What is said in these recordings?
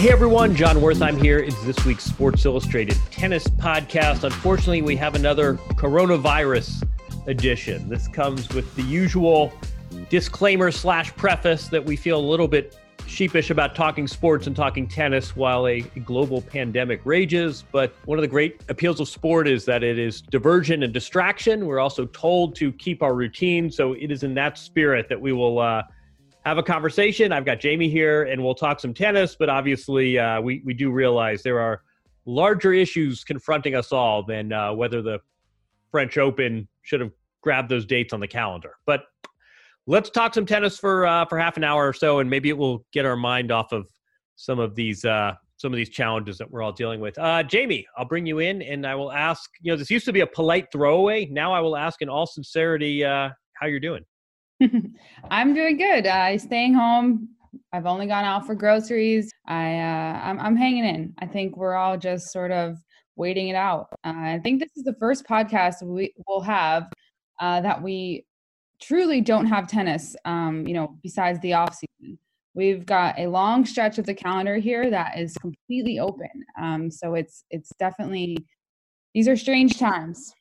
Hey everyone, John Wertheim here. It's this week's Sports Illustrated Tennis Podcast. Unfortunately, we have another coronavirus edition. This comes with the usual disclaimer / preface that we feel a little bit sheepish about talking sports and talking tennis while a global pandemic rages. But one of the great appeals of sport is that it is diversion and distraction. We're also told to keep our routine. So it is in that spirit that we will have a conversation. I've got Jamie here and we'll talk some tennis, but obviously we do realize there are larger issues confronting us all than whether the French Open should have grabbed those dates on the calendar. But let's talk some tennis for half an hour or so, and maybe it will get our mind off of some of these challenges that we're all dealing with. Jamie, I'll bring you in, and I will ask. You know, this used to be a polite throwaway. Now I will ask in all sincerity, how you're doing. I'm doing good. I'm staying home. I've only gone out for groceries. I'm hanging in. I think we're all just sort of waiting it out. I think this is the first podcast we will have that we truly don't have tennis, besides the off season. We've got a long stretch of the calendar here that is completely open. So it's definitely, these are strange times.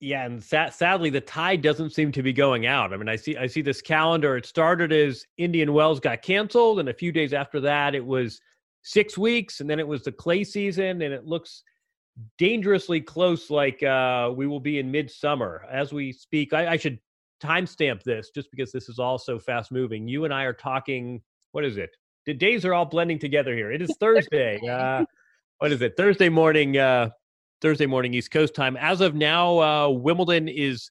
Yeah. And sadly the tide doesn't seem to be going out. I mean, I see this calendar. It started as Indian Wells got canceled. And a few days after that, it was 6 weeks. And then it was the clay season, and it looks dangerously close. Like we will be in midsummer as we speak. I should timestamp this just because this is all so fast moving. You and I are talking, what is it? The days are all blending together here. It is Thursday. Thursday morning, East Coast time. As of now, Wimbledon is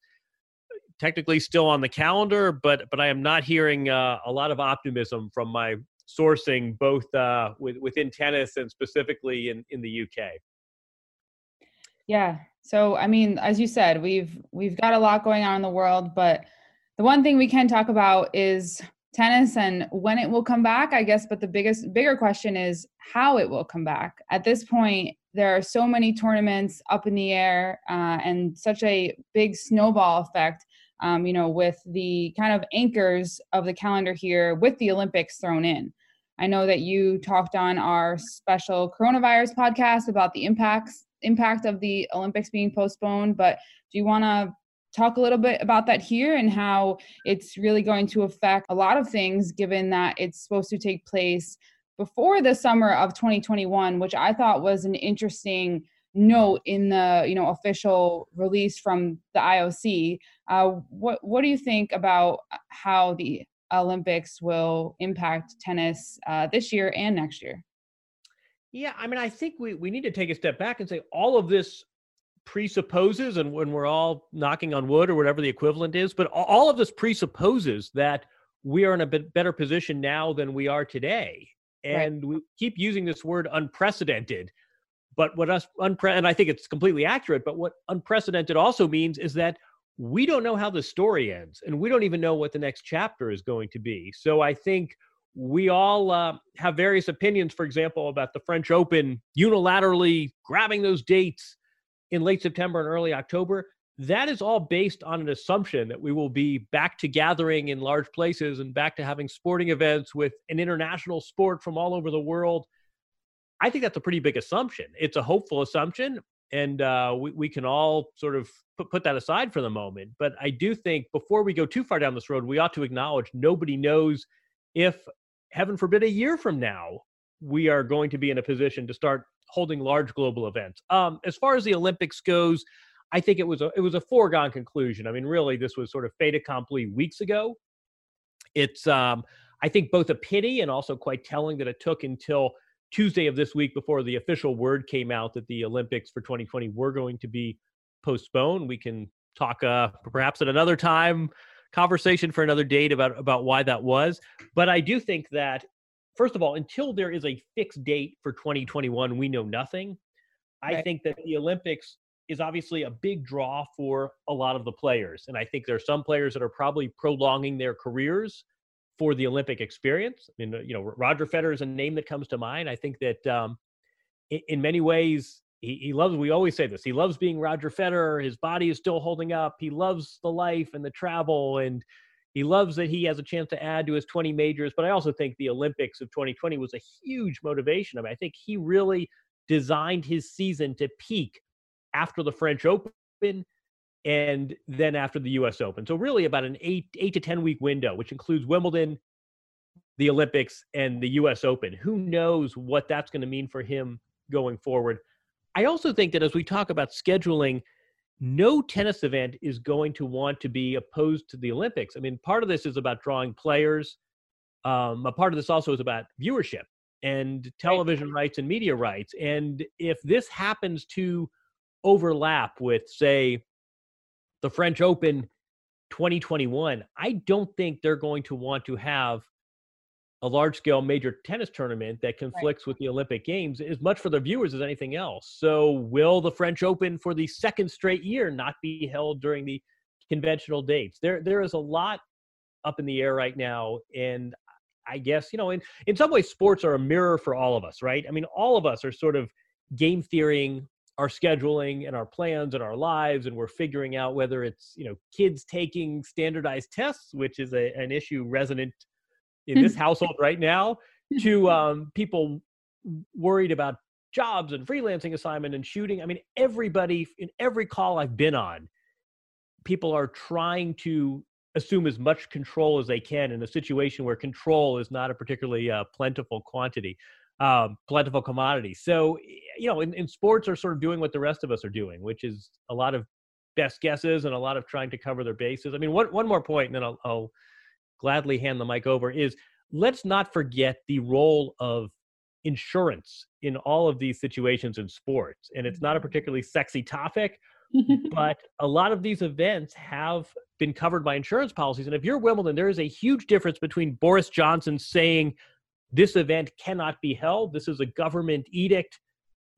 technically still on the calendar, but I am not hearing a lot of optimism from my sourcing, both within tennis and specifically in the UK. Yeah. So, I mean, as you said, we've got a lot going on in the world, but the one thing we can talk about is tennis and when it will come back, I guess. But the bigger question is how it will come back. At this point, there are so many tournaments up in the air and such a big snowball effect, with the kind of anchors of the calendar here with the Olympics thrown in. I know that you talked on our special coronavirus podcast about the impact of the Olympics being postponed, but do you want to talk a little bit about that here and how it's really going to affect a lot of things, given that it's supposed to take place before the summer of 2021, which I thought was an interesting note in the official release from the IOC. What do you think about how the Olympics will impact tennis this year and next year? Yeah, I mean, I think we need to take a step back and say all of this presupposes, and when we're all knocking on wood or whatever the equivalent is, but all of this presupposes that we are in a bit better position now than we are today. And right. we keep using this word unprecedented, but what and I think it's completely accurate, but what unprecedented also means is that we don't know how the story ends, and we don't even know what the next chapter is going to be. So I think we all have various opinions, for example, about the French Open unilaterally grabbing those dates in late September and early October. That is all based on an assumption that we will be back to gathering in large places and back to having sporting events with an international sport from all over the world. I think that's a pretty big assumption. It's a hopeful assumption, and we can all sort of put that aside for the moment. But I do think before we go too far down this road, we ought to acknowledge nobody knows if, heaven forbid, a year from now, we are going to be in a position to start holding large global events. As far as the Olympics goes, I think it was a foregone conclusion. I mean, really, this was sort of fait accompli weeks ago. It's, I think, both a pity and also quite telling that it took until Tuesday of this week before the official word came out that the Olympics for 2020 were going to be postponed. We can talk perhaps at another time, conversation for another date about why that was. But I do think that, first of all, until there is a fixed date for 2021, we know nothing. Right. I think that the Olympics is obviously a big draw for a lot of the players. And I think there are some players that are probably prolonging their careers for the Olympic experience. I mean, you know, Roger Federer is a name that comes to mind. I think that in many ways, he loves, we always say this, he loves being Roger Federer. His body is still holding up. He loves the life and the travel, and he loves that he has a chance to add to his 20 majors. But I also think the Olympics of 2020 was a huge motivation. I mean, I think he really designed his season to peak after the French Open and then after the U.S. Open. So really about an eight to 10 week window, which includes Wimbledon, the Olympics, and the U.S. Open. Who knows what that's going to mean for him going forward. I also think that as we talk about scheduling, no tennis event is going to want to be opposed to the Olympics. I mean, part of this is about drawing players. A part of this also is about viewership and television rights and media rights. And if this happens to overlap with, say, the French Open 2021, I don't think they're going to want to have a large-scale major tennis tournament that conflicts with the Olympic Games, as much for their viewers as anything else. So will the French Open for the second straight year not be held during the conventional dates? There is a lot up in the air right now, and I guess, you know, in some ways sports are a mirror for all of us, right? I mean, all of us are sort of game theorying our scheduling and our plans and our lives, and we're figuring out whether it's, you know, kids taking standardized tests, which is an issue resonant in this household right now, to people worried about jobs and freelancing assignment and shooting. I mean, everybody in every call I've been on, people are trying to assume as much control as they can in a situation where control is not a particularly plentiful quantity. Plentiful commodity. So, you know, in sports are sort of doing what the rest of us are doing, which is a lot of best guesses and a lot of trying to cover their bases. I mean, one more point, and then I'll gladly hand the mic over, is let's not forget the role of insurance in all of these situations in sports. And it's not a particularly sexy topic, but a lot of these events have been covered by insurance policies. And if you're Wimbledon, there is a huge difference between Boris Johnson saying, this event cannot be held. This is a government edict.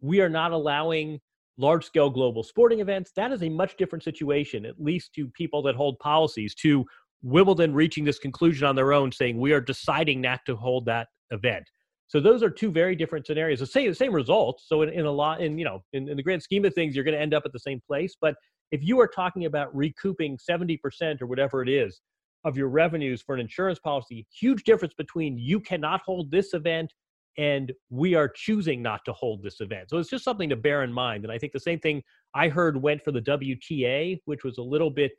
We are not allowing large-scale global sporting events. That is a much different situation, at least to people that hold policies, to Wimbledon reaching this conclusion on their own, saying we are deciding not to hold that event. So those are two very different scenarios. The same results. So in the grand scheme of things, you're going to end up at the same place. But if you are talking about recouping 70% or whatever it is of your revenues for an insurance policy, huge difference between you cannot hold this event and we are choosing not to hold this event. So it's just something to bear in mind. And I think the same thing I heard went for the WTA, which was a little bit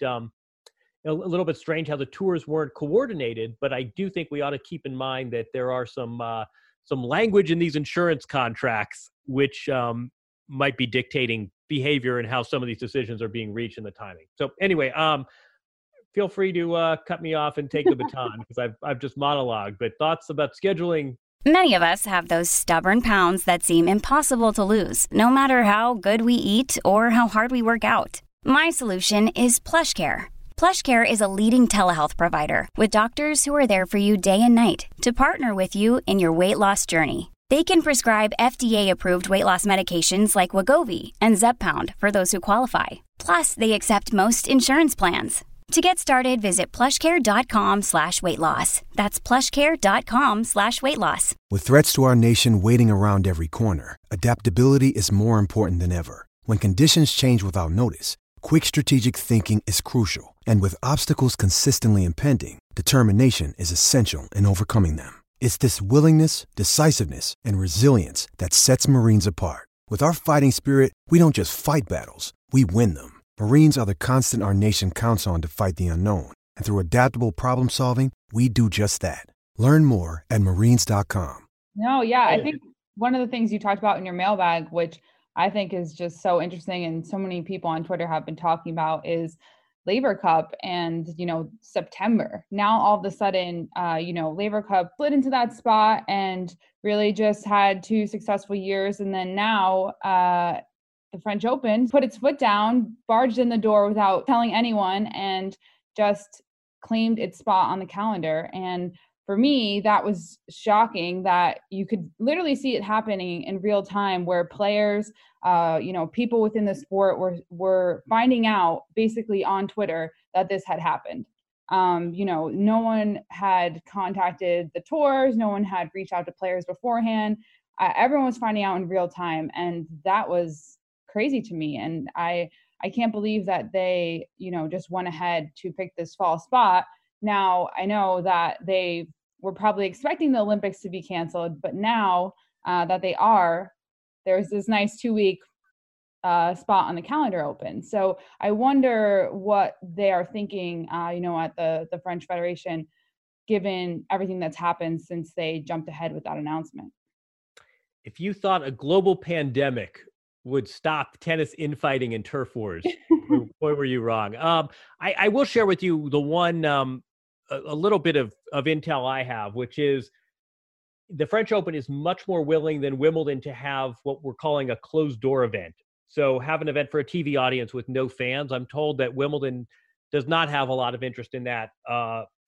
strange how the tours weren't coordinated. But I do think we ought to keep in mind that there are some language in these insurance contracts which might be dictating behavior and how some of these decisions are being reached and the timing. So anyway, feel free to cut me off and take the baton because I've just monologued, but thoughts about scheduling. Many of us have those stubborn pounds that seem impossible to lose, no matter how good we eat or how hard we work out. My solution is PlushCare. PlushCare is a leading telehealth provider with doctors who are there for you day and night to partner with you in your weight loss journey. They can prescribe FDA-approved weight loss medications like Wegovy and Zepbound for those who qualify. Plus, they accept most insurance plans. To get started, visit plushcare.com/weightloss. That's plushcare.com/weightloss. With threats to our nation waiting around every corner, adaptability is more important than ever. When conditions change without notice, quick strategic thinking is crucial. And with obstacles consistently impending, determination is essential in overcoming them. It's this willingness, decisiveness, and resilience that sets Marines apart. With our fighting spirit, we don't just fight battles, we win them. Marines are the constant our nation counts on to fight the unknown. And through adaptable problem solving, we do just that. Learn more at marines.com. No, yeah, I think one of the things you talked about in your mailbag, which I think is just so interesting and so many people on Twitter have been talking about, is Laver Cup and, you know, September. Now, all of a sudden, you know, Laver Cup slid into that spot and really just had two successful years. And then now the French Open put its foot down, barged in the door without telling anyone, and just claimed its spot on the calendar. And for me, that was shocking that you could literally see it happening in real time, where players, you know, people within the sport were finding out basically on Twitter that this had happened. You know, no one had contacted the tours. No one had reached out to players beforehand. Everyone was finding out in real time. And that was crazy to me. And I can't believe that they, you know, just went ahead to pick this fall spot. Now, I know that they were probably expecting the Olympics to be canceled, but now that they are, there's this nice 2-week spot on the calendar open. So I wonder what they are thinking, you know, at the French Federation, given everything that's happened since they jumped ahead with that announcement. If you thought a global pandemic would stop tennis infighting and turf wars, boy, were you wrong. I will share with you the one a little bit of intel I have, which is the French Open is much more willing than Wimbledon to have what we're calling a closed door event. So have an event for a TV audience with no fans. I'm told that Wimbledon does not have a lot of interest in that.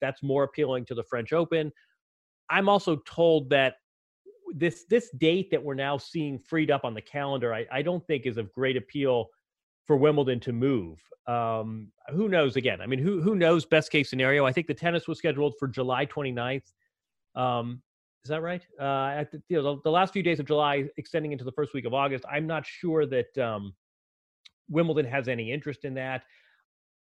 That's more appealing to the French Open. I'm also told that this date that we're now seeing freed up on the calendar, I don't think is of great appeal for Wimbledon to move. Who knows again? I mean, who knows, best case scenario? I think the tennis was scheduled for July 29th. Is that right? The last few days of July extending into the first week of August. I'm not sure that Wimbledon has any interest in that.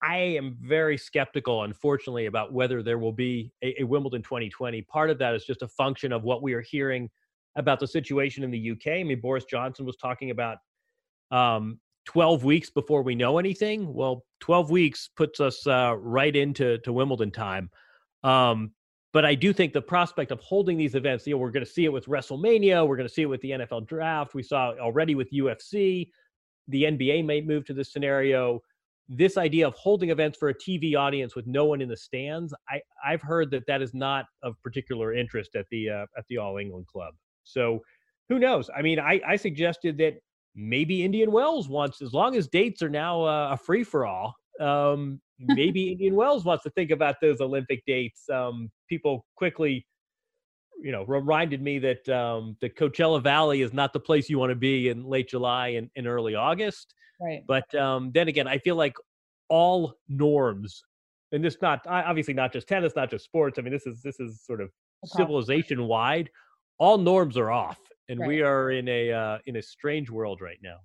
I am very skeptical, unfortunately, about whether there will be a Wimbledon 2020. Part of that is just a function of what we are hearing about the situation in the UK. I mean, Boris Johnson was talking about 12 weeks before we know anything. Well, 12 weeks puts us right into Wimbledon time. But I do think the prospect of holding these events, you know, we're going to see it with WrestleMania. We're going to see it with the NFL draft. We saw it already with UFC. The NBA may move to this scenario. This idea of holding events for a TV audience with no one in the stands, I've heard that is not of particular interest at the All England Club. So who knows? I mean, I suggested that maybe Indian Wells wants, as long as dates are now a free-for-all, maybe Indian Wells wants to think about those Olympic dates. People quickly, you know, reminded me that the Coachella Valley is not the place you want to be in late July and in early August. Right. But then again, I feel like all norms, and this not obviously not just tennis, not just sports. I mean, this is sort of civilization wide. All norms are off, and we are in a strange world right now.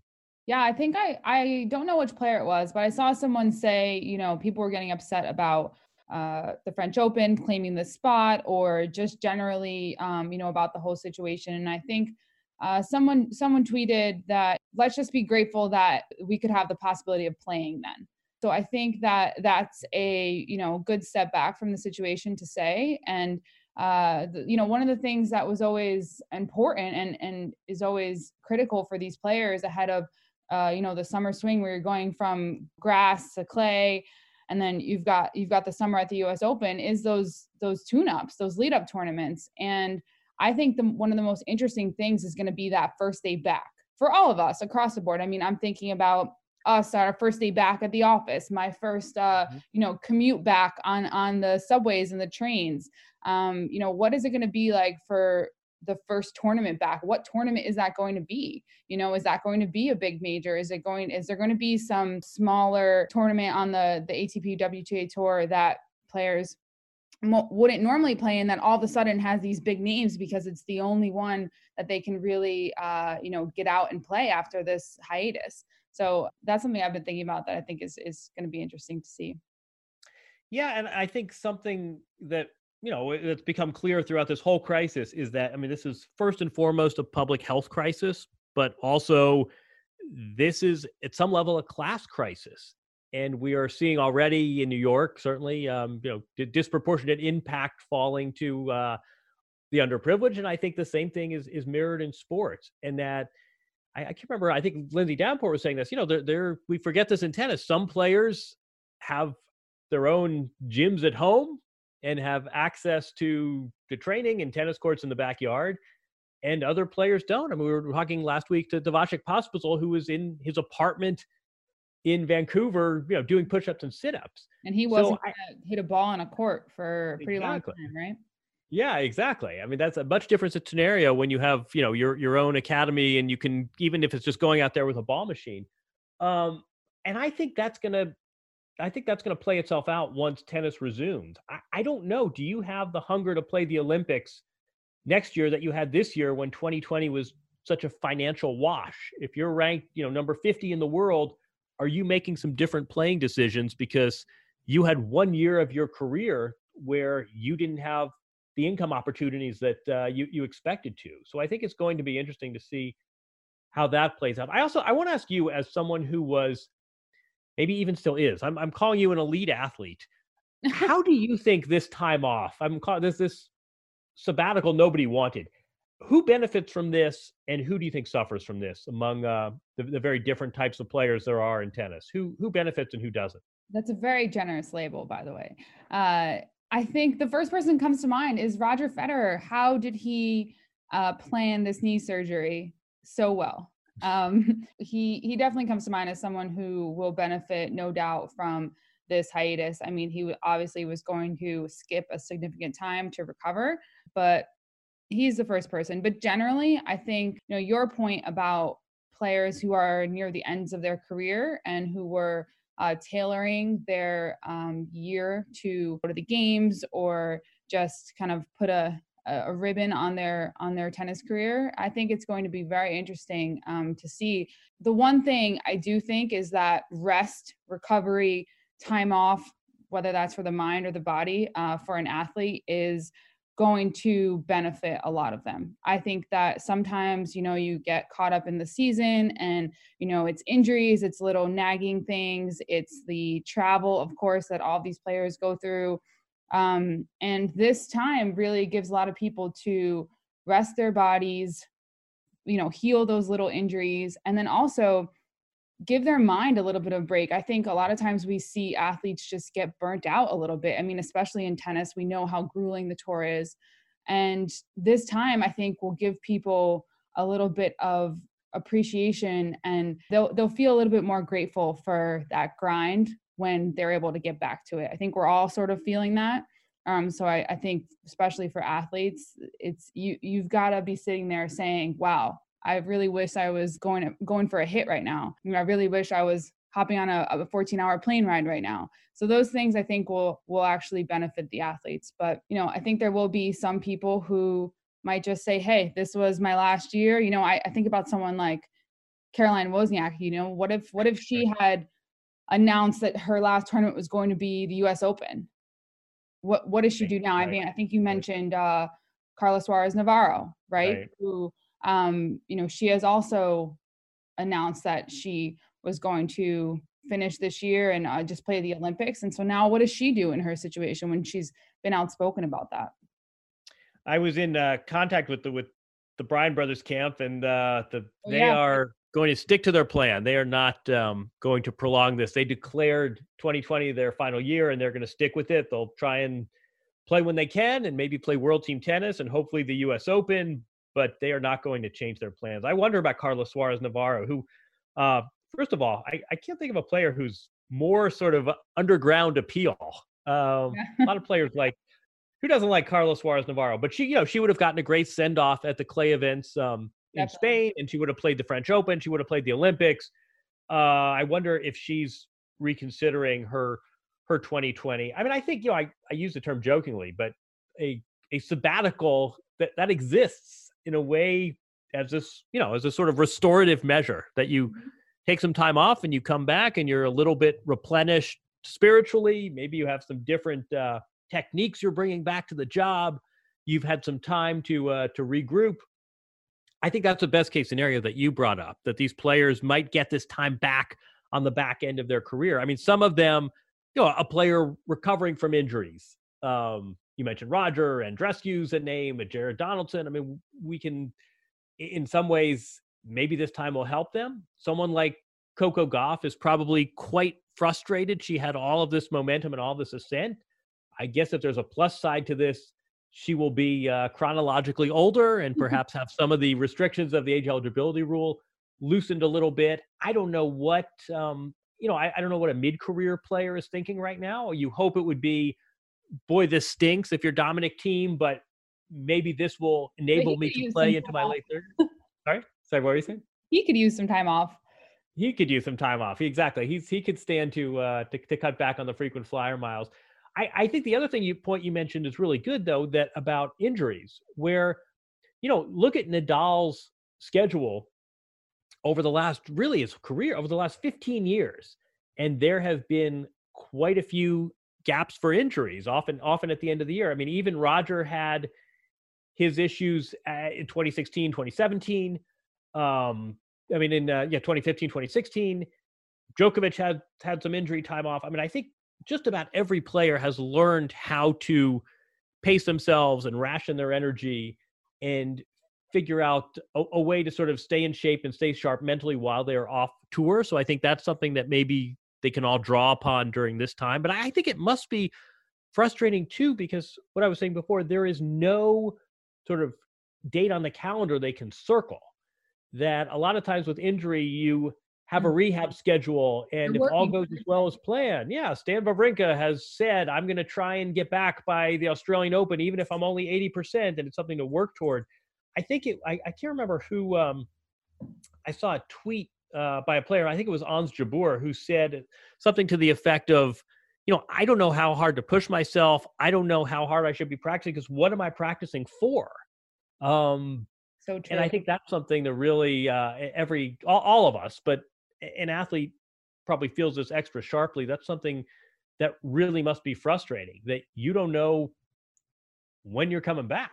Yeah, I think I don't know which player it was, but I saw someone say, you know, people were getting upset about the French Open claiming the spot, or just generally, you know, about the whole situation. And I think someone tweeted that let's just be grateful that we could have the possibility of playing then. So I think that's a, you know, good step back from the situation to say. And you know, one of the things that was always important and is always critical for these players ahead of you know, the summer swing, where you're going from grass to clay, and then you've got the summer at the U.S. Open, is those tune-ups, those lead-up tournaments. And I think one of the most interesting things is going to be that first day back for all of us across the board. I mean, I'm thinking about us our first day back at the office, my first, commute back on the subways and the trains. What is it going to be like for the first tournament back? What tournament is that going to be? You know, is that going to be a big major? Is there going to be some smaller tournament on the ATP WTA tour that players wouldn't normally play in that all of a sudden has these big names because it's the only one that they can really, get out and play after this hiatus? So that's something I've been thinking about that I think is going to be interesting to see. Yeah. And I think something that, it's become clear throughout this whole crisis is that, this is first and foremost a public health crisis, but also this is at some level a class crisis. And we are seeing already in New York, certainly, disproportionate impact falling to the underprivileged. And I think the same thing is mirrored in sports. And that I can't remember, I think Lindsey Davenport was saying this, we forget this in tennis. Some players have their own gyms at home and have access to training and tennis courts in the backyard. And other players don't. We were talking last week to Vasek Pospisil, who was in his apartment in Vancouver, doing push-ups and sit-ups. And he wasn't going to hit a ball on a court for a pretty long time, right? Yeah, exactly. That's a much different scenario when you have, your own academy and you can, even if it's just going out there with a ball machine. And I think that's going to play itself out once tennis resumes. I don't know. Do you have the hunger to play the Olympics next year that you had this year when 2020 was such a financial wash? If you're ranked, number 50 in the world, are you making some different playing decisions because you had 1 year of your career where you didn't have the income opportunities that you expected to? So I think it's going to be interesting to see how that plays out. I want to ask you, as someone who was, maybe even still is, I'm calling you an elite athlete. How do you think this time off, I'm calling this sabbatical nobody wanted, who benefits from this and who do you think suffers from this among the very different types of players there are in tennis? Who benefits and who doesn't? That's a very generous label, by the way. I think the first person that comes to mind is Roger Federer. How did he plan this knee surgery so well? He definitely comes to mind as someone who will benefit, no doubt, from this hiatus. He obviously was going to skip a significant time to recover, but he's the first person. But generally, I think, your point about players who are near the ends of their career and who were tailoring their year to go to the games or just kind of put a ribbon on their tennis career. I think it's going to be very interesting to see. The one thing I do think is that rest, recovery, time off, whether that's for the mind or the body, for an athlete is going to benefit a lot of them. I think that sometimes, you get caught up in the season and, it's injuries, it's little nagging things, it's the travel, of course, that all these players go through. And this time really gives a lot of people to rest their bodies, heal those little injuries, and then also give their mind a little bit of a break. I think a lot of times we see athletes just get burnt out a little bit. Especially in tennis, we know how grueling the tour is. And this time, I think, will give people a little bit of appreciation and they'll feel a little bit more grateful for that grind when they're able to get back to it. I think we're all sort of feeling that. So I think, especially for athletes, it's you've got to be sitting there saying, wow, I really wish I was going for a hit right now. I really wish I was hopping on a 14-hour plane ride right now. So those things I think will actually benefit the athletes. But, I think there will be some people who might just say, hey, this was my last year. I think about someone like Caroline Wozniacki. What if she had announced that her last tournament was going to be the U.S. Open? What does she do now? I think you mentioned Carla Suarez Navarro, right? Who she has also announced that she was going to finish this year and just play the Olympics. And so now what does she do in her situation when she's been outspoken about that? I was in contact with the Bryan brothers camp, and they are going to stick to their plan. They are not going to prolong this. They declared 2020 their final year and they're going to stick with it. They'll try and play when they can and maybe play world team tennis and hopefully the U.S. Open, but they are not going to change their plans. I wonder about Carla Suarez Navarro, who First of all, I can't think of a player who's more sort of underground appeal. A lot of players like, who doesn't like Carla Suarez Navarro? But she, you know, she would have gotten a great send off at the clay events in Spain, and she would have played the French Open. She would have played the Olympics. I wonder if she's reconsidering her 2020. I mean, I think, you know, I use the term jokingly, but a sabbatical that exists in a way as this, you know, as a sort of restorative measure that you take some time off and you come back and you're a little bit replenished spiritually. Maybe you have some different techniques you're bringing back to the job. You've had some time to regroup. I think that's the best case scenario that you brought up, that these players might get this time back on the back end of their career. I mean, some of them, you know, a player recovering from injuries. You mentioned Roger and Andreescu's a name, and Jared Donaldson. I mean, we can, in some ways, maybe this time will help them. Someone like Coco Gauff is probably quite frustrated. She had all of this momentum and all this ascent. I guess if there's a plus side to this, she will be chronologically older and perhaps have some of the restrictions of the age eligibility rule loosened a little bit. I don't know what, I don't know what a mid-career player is thinking right now. You hope it would be, boy, this stinks if you're Dominic Thiem, but maybe this will enable me to play into my late 30s. Sorry, what were you saying? He could use some time off. He could use some time off. Exactly. He could stand to cut back on the frequent flyer miles. I think the other thing you mentioned is really good, though, that about injuries, where, you know, look at Nadal's schedule over the last, really his career, over the last 15 years. And there have been quite a few gaps for injuries, often at the end of the year. I mean, even Roger had his issues in 2016, 2017. 2015, 2016, Djokovic had some injury time off. I mean, I think just about every player has learned how to pace themselves and ration their energy and figure out a way to sort of stay in shape and stay sharp mentally while they're off tour. So I think that's something that maybe they can all draw upon during this time. But I think it must be frustrating too, because what I was saying before, there is no sort of date on the calendar they can circle. That a lot of times with injury, you have a rehab schedule, and if all goes as well as planned, Stan Wawrinka has said, I'm going to try and get back by the Australian Open, even if I'm only 80%, and it's something to work toward. I think I can't remember who, I saw a tweet by a player, I think it was Ons Jabeur, who said something to the effect of, you know, I don't know how hard to push myself. I don't know how hard I should be practicing, because what am I practicing for? So true. And I think that's something that really all of us, but an athlete probably feels this extra sharply. That's something that really must be frustrating, that you don't know when you're coming back.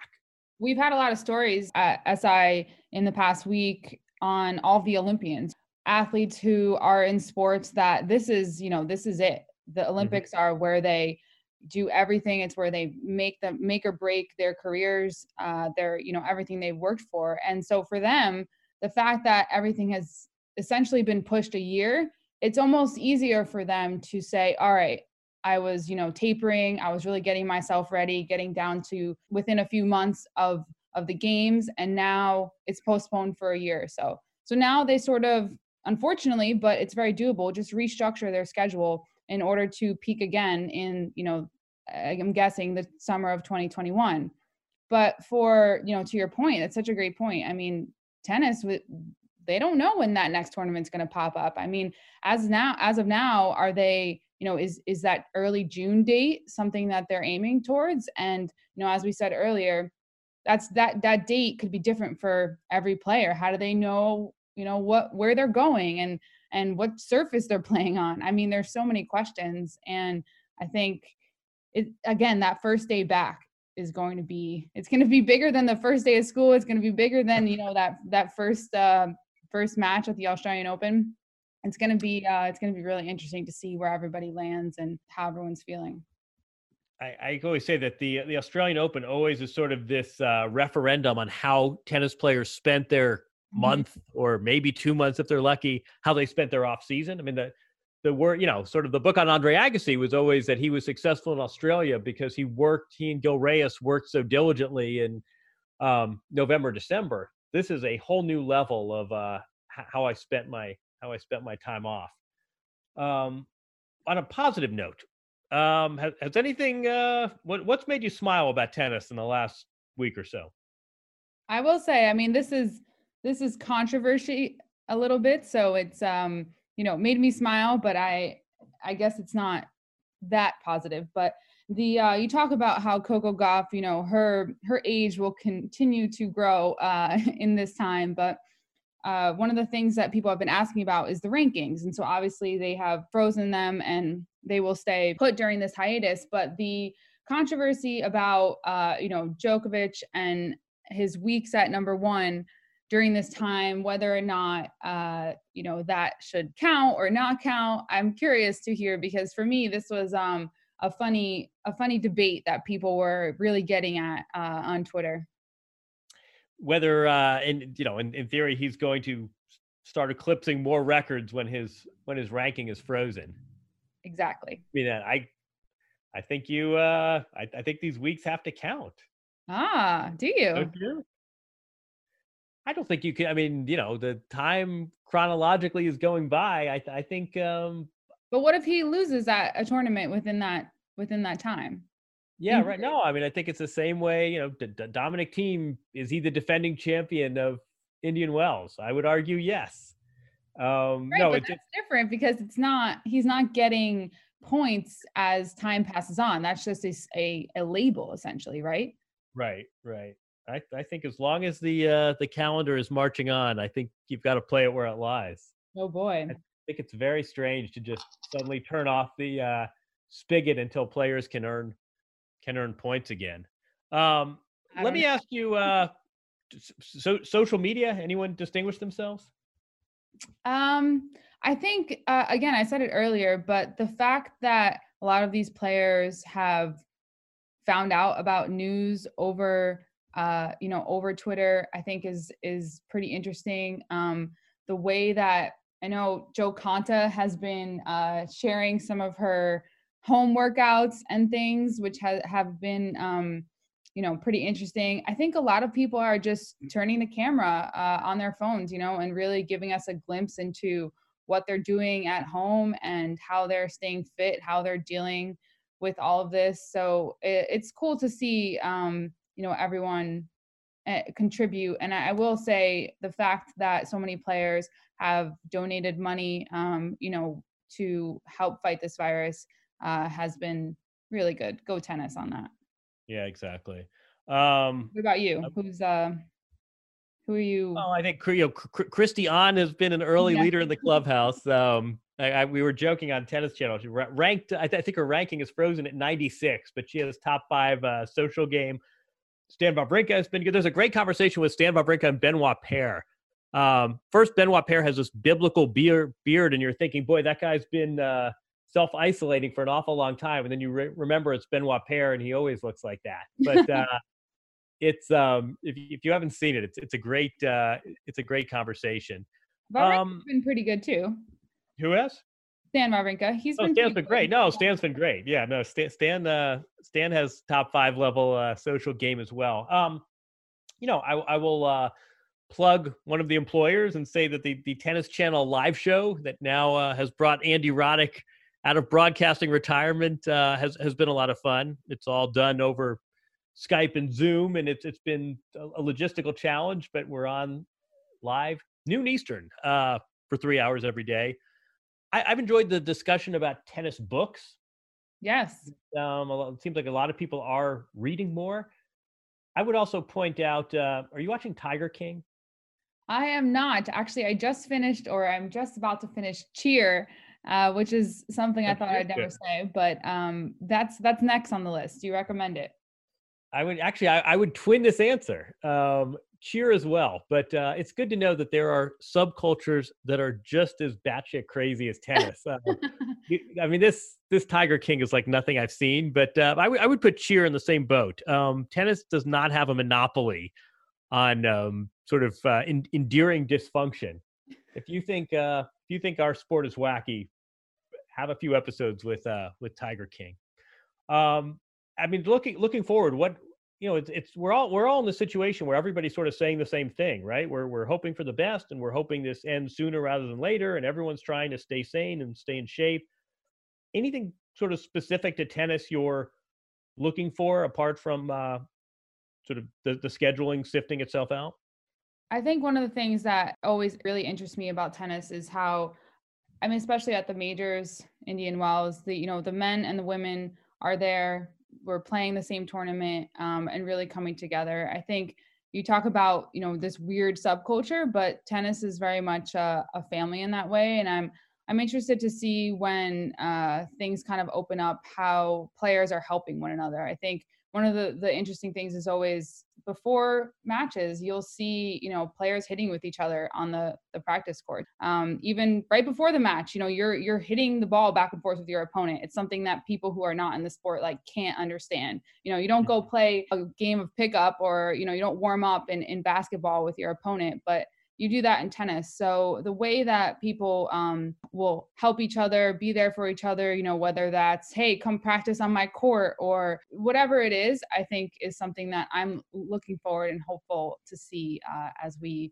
We've had a lot of stories at SI in the past week on all the Olympians, athletes who are in sports that this is it. The Olympics are where they do everything. It's where they make or break their careers, everything they've worked for. And so for them, the fact that everything has essentially been pushed a year, it's almost easier for them to say, all right, I was, tapering. I was really getting myself ready, getting down to within a few months of the games. And now it's postponed for a year or so. So now they sort of, unfortunately, but it's very doable, just restructure their schedule in order to peak again in, I'm guessing the summer of 2021. But for, to your point, that's such a great point. I mean, tennis, they don't know when that next tournament's going to pop up. I mean, as of now, are they, is that early June date something that they're aiming towards? And, as we said earlier, that date could be different for every player. How do they know, where they're going and what surface they're playing on? I mean, there's so many questions. And I think, that first day back is going to be, it's going to be bigger than the first day of school. It's going to be bigger than, that first match at the Australian Open. It's going to be really interesting to see where everybody lands and how everyone's feeling. I always say that the Australian Open always is sort of this referendum on how tennis players spent their month or maybe 2 months, if they're lucky, how they spent their off season. I mean, the word, sort of the book on Andre Agassi was always that he was successful in Australia because he and Gil Reyes worked so diligently in November, December. This is a whole new level of how I spent my how I spent my time off. On a positive note, has anything, what's made you smile about tennis in the last week or so? I will say, I mean, this is controversy a little bit. So it's, made me smile, but I guess it's not that positive, but you talk about how Coco Gauff, her age will continue to grow in this time. But one of the things that people have been asking about is the rankings. And so obviously they have frozen them and they will stay put during this hiatus. But the controversy about, Djokovic and his weeks at number one during this time, whether or not, that should count or not count, I'm curious to hear, because for me, this was a funny debate that people were really getting at on Twitter. Whether, in theory, he's going to start eclipsing more records when his ranking is frozen. Exactly. I mean, I think you, I think these weeks have to count. Ah, do you? Don't you? I don't think you can. I mean, the time chronologically is going by. I think. But what if he loses at a tournament within that time? Yeah, right. No, I mean, I think it's the same way, Dominic Thiem, is he the defending champion of Indian Wells? I would argue yes. Right, no, but that's different because he's not getting points as time passes on. That's just a label essentially, right? Right. I think as long as the calendar is marching on, I think you've got to play it where it lies. Oh boy. I think it's very strange to just suddenly turn off the spigot until players can earn points again. Let me ask you, so social media, anyone distinguish themselves? I think, again, I said it earlier, but the fact that a lot of these players have found out about news over Twitter, I think is pretty interesting. The way that I know Joe Conta has been sharing some of her home workouts and things, which have been, pretty interesting. I think a lot of people are just turning the camera on their phones, and really giving us a glimpse into what they're doing at home and how they're staying fit, how they're dealing with all of this. So it's cool to see, everyone contribute. And I will say the fact that so many players have donated money, to help fight this virus has been really good. Go tennis on that. Yeah, exactly. What about you? Who are you? Well, I think Christy Ann has been an early leader in the clubhouse. We were joking on Tennis Channel. She ranked, I think her ranking is frozen at 96, but she has top five social game. Stan Wawrinka has been good. There's a great conversation with Stan Wawrinka and Benoit Paire. First, Benoit Paire has this biblical beard, and you're thinking, boy, that guy's been self-isolating for an awful long time. And then you remember it's Benoit Paire, and he always looks like that. But it's if you haven't seen it, it's a great conversation. Wawrinka's been pretty good too. Who has? Stan Wawrinka. Stan's been great. No, Stan's been great. Yeah, no, Stan has top five level social game as well. I will plug one of the employers and say that the Tennis Channel live show that now has brought Andy Roddick out of broadcasting retirement has been a lot of fun. It's all done over Skype and Zoom, and it's been a logistical challenge, but we're on live noon Eastern for 3 hours every day. I've enjoyed the discussion about tennis books. Yes. It seems like a lot of people are reading more. I would also point out, are you watching Tiger King? I am not. Actually, I'm just about to finish Cheer, which is something I thought I'd never say, but that's next on the list. Do you recommend it? I would twin this answer. Cheer as well, but it's good to know that there are subcultures that are just as batshit crazy as tennis. I mean, this Tiger King is like nothing I've seen, but I would put Cheer in the same boat. Tennis does not have a monopoly on endearing dysfunction. If you think our sport is wacky, have a few episodes with Tiger King. I mean, looking forward, what you know, we're all in the situation where everybody's sort of saying the same thing, right? We're hoping for the best, and we're hoping this ends sooner rather than later, and everyone's trying to stay sane and stay in shape. Anything sort of specific to tennis you're looking for apart from sort of the scheduling sifting itself out? I think one of the things that always really interests me about tennis is how, I mean, especially at the majors, Indian Wells, the, you know, the men and the women are there. We're playing the same tournament and really coming together. I think you talk about, you know, this weird subculture, but tennis is very much a family in that way. And I'm interested to see when things kind of open up, how players are helping one another. I think one of the interesting things is always before matches, you'll see, you know, players hitting with each other on the practice court. Even right before the match, you know, you're hitting the ball back and forth with your opponent. It's something that people who are not in the sport, like, can't understand. You know, you don't go play a game of pickup, or, you know, you don't warm up in basketball with your opponent, but you do that in tennis. So the way that people will help each other, be there for each other, you know, whether that's, hey, come practice on my court or whatever it is, I think is something that I'm looking forward and hopeful to see as we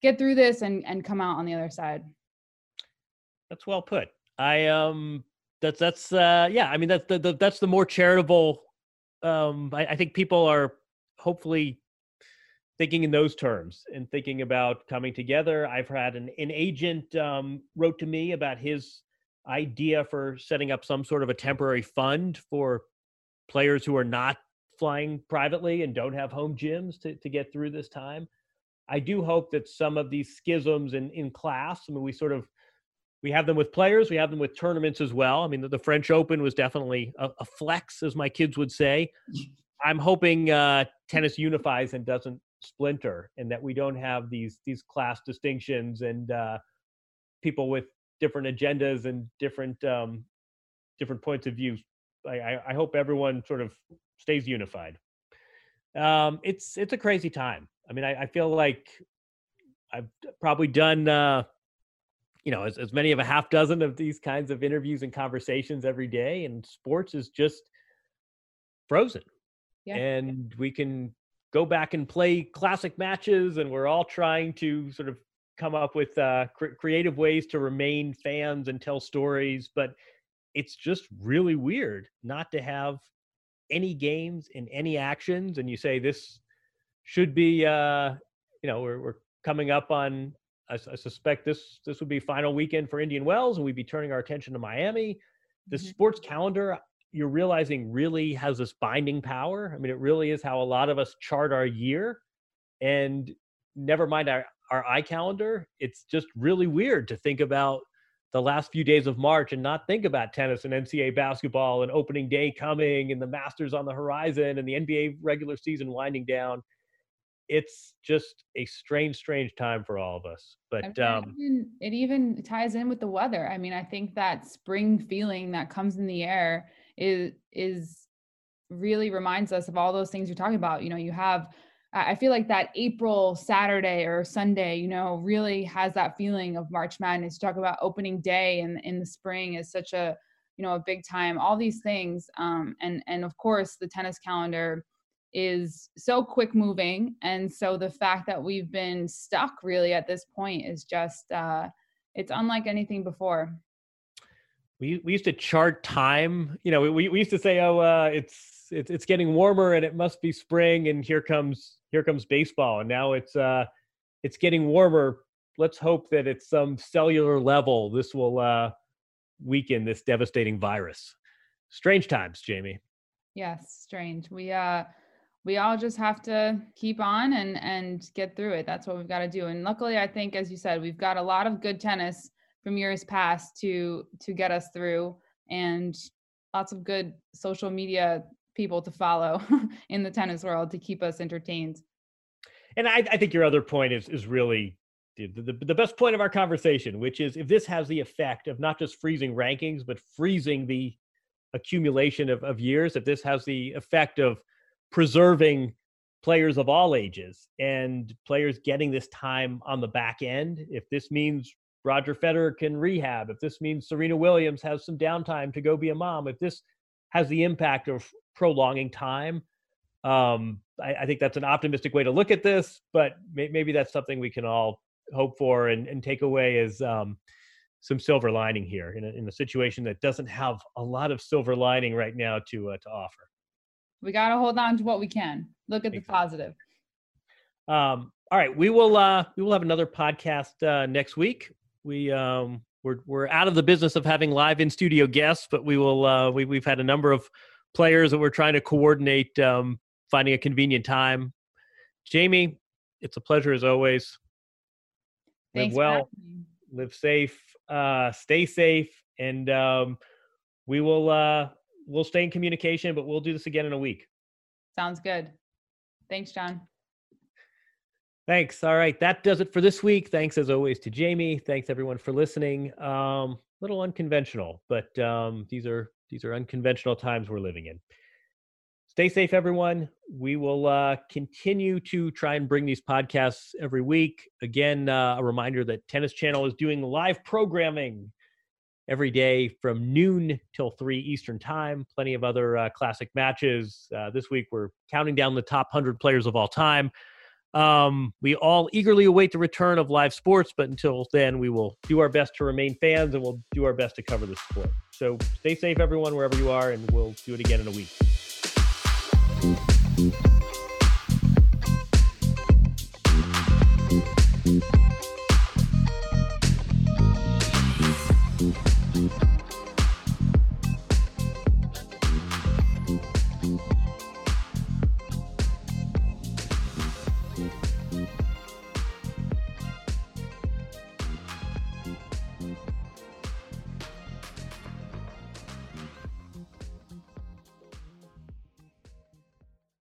get through this and come out on the other side. That's well put. That's the more charitable. I think people are hopefully thinking in those terms and thinking about coming together. I've had an agent wrote to me about his idea for setting up some sort of a temporary fund for players who are not flying privately and don't have home gyms to get through this time. I do hope that some of these schisms in class, I mean, we have them with players, we have them with tournaments as well. I mean, the French Open was definitely a flex, as my kids would say. I'm hoping tennis unifies and doesn't splinter, and that we don't have these class distinctions and people with different agendas and different points of view. I hope everyone sort of stays unified. It's a crazy time. I mean, I feel like I've probably done as many of a half dozen of these kinds of interviews and conversations every day, and sports is just frozen. Yeah. And we can go back and play classic matches, and we're all trying to sort of come up with creative ways to remain fans and tell stories. But it's just really weird not to have any games and any actions. And you say this should be, we're coming up on. I suspect this would be final weekend for Indian Wells, and we'd be turning our attention to Miami. The sports calendar, you're realizing, really has this binding power. I mean, it really is how a lot of us chart our year, and never mind our iCalendar. It's just really weird to think about the last few days of March and not think about tennis and NCAA basketball and opening day coming and the Masters on the horizon and the NBA regular season winding down. It's just a strange time for all of us. But it even ties in with the weather. I mean, I think that spring feeling that comes in the air is really reminds us of all those things you're talking about. You know, you have, I feel like that April Saturday or Sunday, you know, really has that feeling of March Madness. You talk about opening day in the spring is such a, you know, a big time, all these things. And of course the tennis calendar is so quick moving. And so the fact that we've been stuck really at this point is just, it's unlike anything before. We used to chart time. You know, we used to say, it's getting warmer and it must be spring. And here comes baseball. And now it's getting warmer. Let's hope that at some cellular level, this will weaken this devastating virus. Strange times, Jamie. Yes. Strange. We all just have to keep on and get through it. That's what we've got to do. And luckily, I think, as you said, we've got a lot of good tennis from years past to get us through, and lots of good social media people to follow in the tennis world to keep us entertained. And I think your other point is really the best point of our conversation, which is if this has the effect of not just freezing rankings, but freezing the accumulation of years, if this has the effect of preserving players of all ages and players getting this time on the back end. If this means Roger Federer can rehab, if this means Serena Williams has some downtime to go be a mom, if this has the impact of prolonging time, I think that's an optimistic way to look at this, but maybe that's something we can all hope for and take away as some silver lining here in a situation that doesn't have a lot of silver lining right now to offer. We got to hold on to what we can. Look at the positive. All right. We will have another podcast next week. We're out of the business of having live in studio guests, but we will, we've had a number of players that we're trying to coordinate, finding a convenient time. Jamie, it's a pleasure as always. Thanks. Live well, live safe, stay safe. And, we will, we'll stay in communication, but we'll do this again in a week. Sounds good. Thanks, John. Thanks. All right. That does it for this week. Thanks as always to Jamie. Thanks everyone for listening. Little unconventional, but, these are unconventional times we're living in. Stay safe, everyone. We will continue to try and bring these podcasts every week. Again, a reminder that Tennis Channel is doing live programming every day from noon till 3 Eastern time. Plenty of other classic matches. This week, we're counting down the top 100 players of all time. We all eagerly await the return of live sports, but until then, we will do our best to remain fans, and we'll do our best to cover the sport. So stay safe, everyone, wherever you are, and we'll do it again in a week.